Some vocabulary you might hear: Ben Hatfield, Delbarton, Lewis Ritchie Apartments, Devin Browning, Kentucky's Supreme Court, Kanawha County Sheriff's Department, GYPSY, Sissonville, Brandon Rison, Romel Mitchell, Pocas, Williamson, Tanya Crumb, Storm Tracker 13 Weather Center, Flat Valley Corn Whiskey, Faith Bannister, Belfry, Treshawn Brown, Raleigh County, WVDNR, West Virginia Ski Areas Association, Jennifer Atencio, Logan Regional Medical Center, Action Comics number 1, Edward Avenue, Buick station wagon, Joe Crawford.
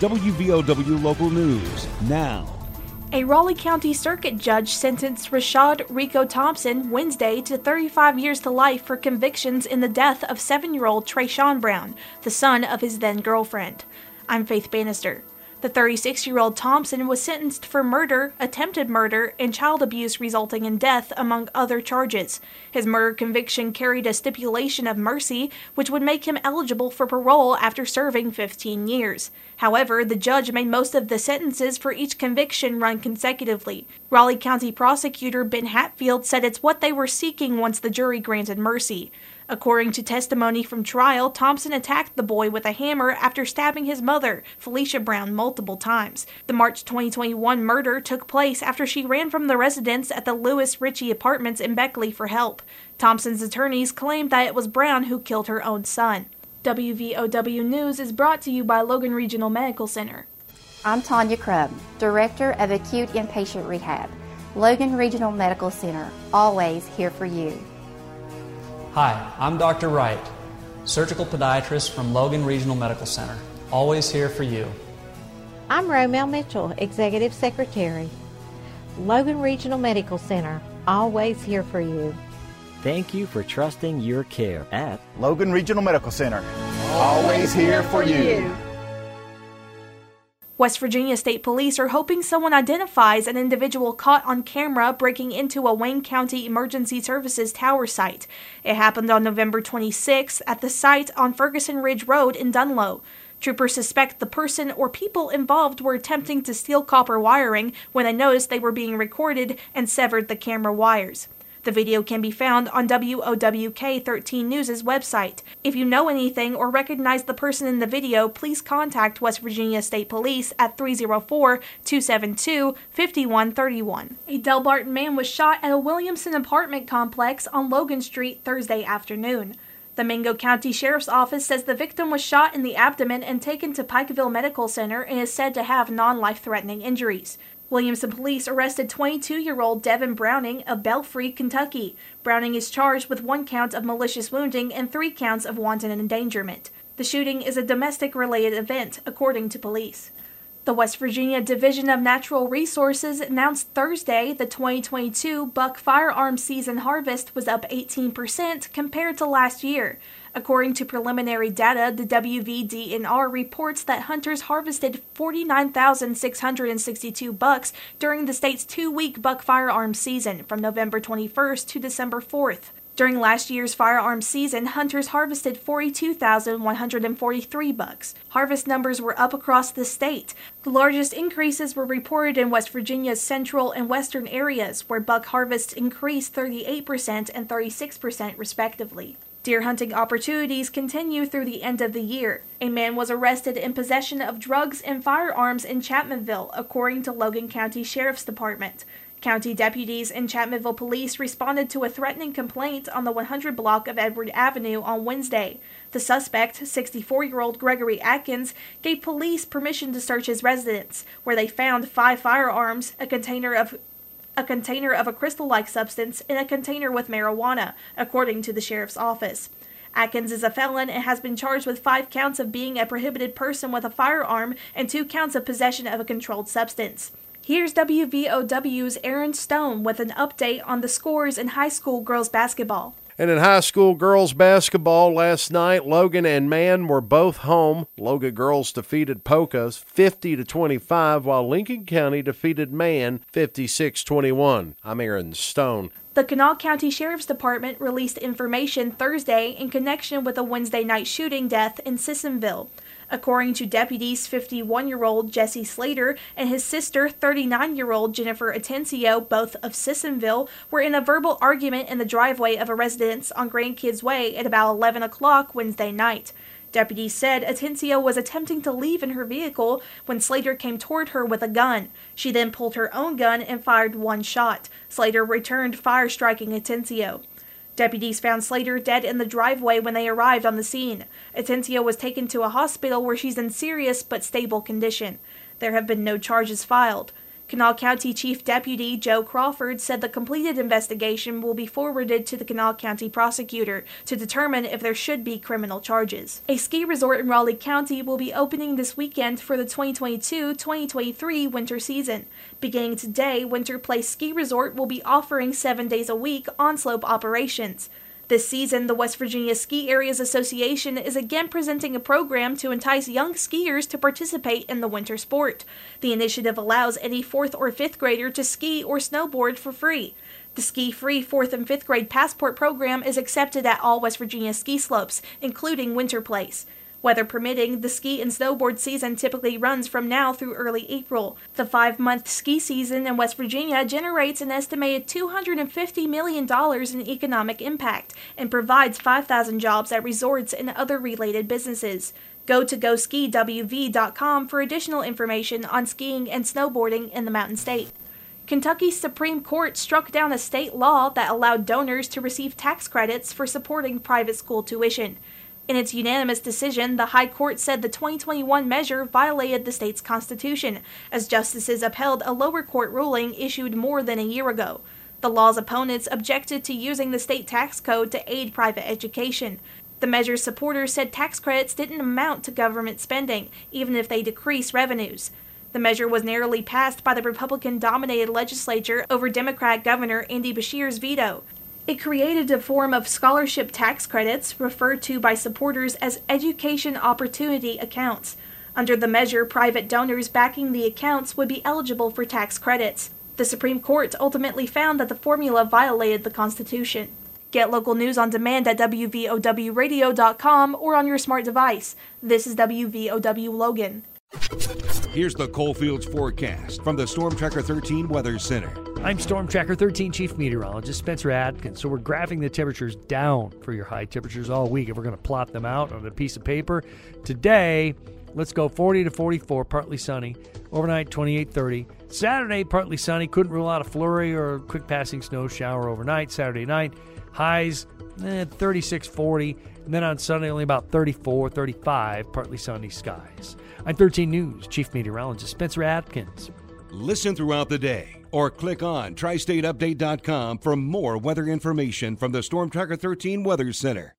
WVOW Local News now. A Raleigh County Circuit judge sentenced Rashad Rico Thompson Wednesday to 35 years to life for convictions in the death of 7-year-old Treshawn Brown, the son of his then-girlfriend. I'm Faith Bannister. The 36-year-old Thompson was sentenced for murder, attempted murder, and child abuse resulting in death, among other charges. His murder conviction carried a stipulation of mercy, which would make him eligible for parole after serving 15 years. However, the judge made most of the sentences for each conviction run consecutively. Raleigh County Prosecutor Ben Hatfield said it's what they were seeking once the jury granted mercy. According to testimony from trial, Thompson attacked the boy with a hammer after stabbing his mother, Felicia Brown, multiple times. The March 2021 murder took place after she ran from the residence at the Lewis Ritchie Apartments in Beckley for help. Thompson's attorneys claimed that it was Brown who killed her own son. WVOW News is brought to you by Logan Regional Medical Center. I'm Tanya Crumb, Director of Acute Inpatient Rehab. Logan Regional Medical Center, always here for you. Hi, I'm Dr. Wright, surgical podiatrist from Logan Regional Medical Center, always here for you. I'm Romel Mitchell, Executive Secretary. Logan Regional Medical Center, always here for you. Thank you for trusting your care at Logan Regional Medical Center, always here for you. West Virginia State Police are hoping someone identifies an individual caught on camera breaking into a Wayne County Emergency Services tower site. It happened on November 26th at the site on Ferguson Ridge Road in Dunlow. Troopers suspect the person or people involved were attempting to steal copper wiring when they noticed they were being recorded and severed the camera wires. The video can be found on WOWK13 News' website. If you know anything or recognize the person in the video, please contact West Virginia State Police at 304-272-5131. A Delbarton man was shot at a Williamson apartment complex on Logan Street Thursday afternoon. The Mango County Sheriff's Office says the victim was shot in the abdomen and taken to Pikeville Medical Center and is said to have non-life-threatening injuries. Williamson police arrested 22-year-old Devin Browning of Belfry, Kentucky. Browning is charged with 1 count of malicious wounding and 3 counts of wanton endangerment. The shooting is a domestic-related event, according to police. The West Virginia Division of Natural Resources announced Thursday the 2022 buck firearm season harvest was up 18% compared to last year. According to preliminary data, the WVDNR reports that hunters harvested 49,662 bucks during the state's 2-week buck firearms season from November 21st to December 4th. During last year's firearms season, hunters harvested 42,143 bucks. Harvest numbers were up across the state. The largest increases were reported in West Virginia's central and western areas, where buck harvests increased 38% and 36% respectively. Deer hunting opportunities continue through the end of the year. A man was arrested in possession of drugs and firearms in Chapmanville, according to Logan County Sheriff's Department. County deputies and Chapmanville police responded to a threatening complaint on the 100 block of Edward Avenue on Wednesday. The suspect, 64-year-old Gregory Atkins, gave police permission to search his residence, where they found 5 firearms, a container of a crystal-like substance, and a container with marijuana, according to the sheriff's office. Atkins is a felon and has been charged with 5 counts of being a prohibited person with a firearm and 2 counts of possession of a controlled substance. Here's WVOW's Aaron Stone with an update on the scores in high school girls basketball. And in high school girls basketball last night, Logan and Mann were both home. Logan girls defeated Pocas 50-25, while Lincoln County defeated Mann 56-21. I'm Aaron Stone. The Kanawha County Sheriff's Department released information Thursday in connection with a Wednesday night shooting death in Sissonville. According to deputies, 51-year-old Jesse Slater and his sister, 39-year-old Jennifer Atencio, both of Sissonville, were in a verbal argument in the driveway of a residence on Grandkids Way at about 11 o'clock Wednesday night. Deputies said Atencio was attempting to leave in her vehicle when Slater came toward her with a gun. She then pulled her own gun and fired 1 shot. Slater returned fire, striking Atencio. Deputies found Slater dead in the driveway when they arrived on the scene. Atencio was taken to a hospital where she's in serious but stable condition. There have been no charges filed. Kanawha County Chief Deputy Joe Crawford said the completed investigation will be forwarded to the Kanawha County prosecutor to determine if there should be criminal charges. A ski resort in Raleigh County will be opening this weekend for the 2022-2023 winter season. Beginning today, Winter Place Ski Resort will be offering 7 days a week on-slope operations. This season, the West Virginia Ski Areas Association is again presenting a program to entice young skiers to participate in the winter sport. The initiative allows any 4th or 5th grader to ski or snowboard for free. The ski-free 4th and 5th grade passport program is accepted at all West Virginia ski slopes, including Winter Place. Weather permitting, the ski and snowboard season typically runs from now through early April. The 5-month ski season in West Virginia generates an estimated $250 million in economic impact and provides 5,000 jobs at resorts and other related businesses. Go to goskiwv.com for additional information on skiing and snowboarding in the Mountain State. Kentucky's Supreme Court struck down a state law that allowed donors to receive tax credits for supporting private school tuition. In its unanimous decision, the High Court said the 2021 measure violated the state's constitution, as justices upheld a lower court ruling issued more than a year ago. The law's opponents objected to using the state tax code to aid private education. The measure's supporters said tax credits didn't amount to government spending, even if they decrease revenues. The measure was narrowly passed by the Republican-dominated legislature over Democrat Governor Andy Beshear's veto. It created a form of scholarship tax credits, referred to by supporters as Education Opportunity Accounts. Under the measure, private donors backing the accounts would be eligible for tax credits. The Supreme Court ultimately found that the formula violated the Constitution. Get local news on demand at WVOWradio.com or on your smart device. This is WVOW Logan. Here's the Coalfields forecast from the Storm Tracker 13 Weather Center. I'm Storm Tracker 13 Chief Meteorologist Spencer Atkins. So we're graphing the temperatures down for your high temperatures all week, and we're going to plot them out on a piece of paper. Today, let's go 40 to 44, partly sunny. Overnight, 28-30. Saturday, partly sunny. Couldn't rule out a flurry or a quick passing snow shower overnight. Saturday night, highs 36-40. And then on Sunday, only about 34-35, partly sunny skies. I'm 13 News Chief Meteorologist Spencer Atkins. Listen throughout the day or click on tristateupdate.com for more weather information from the Storm Tracker 13 Weather Center.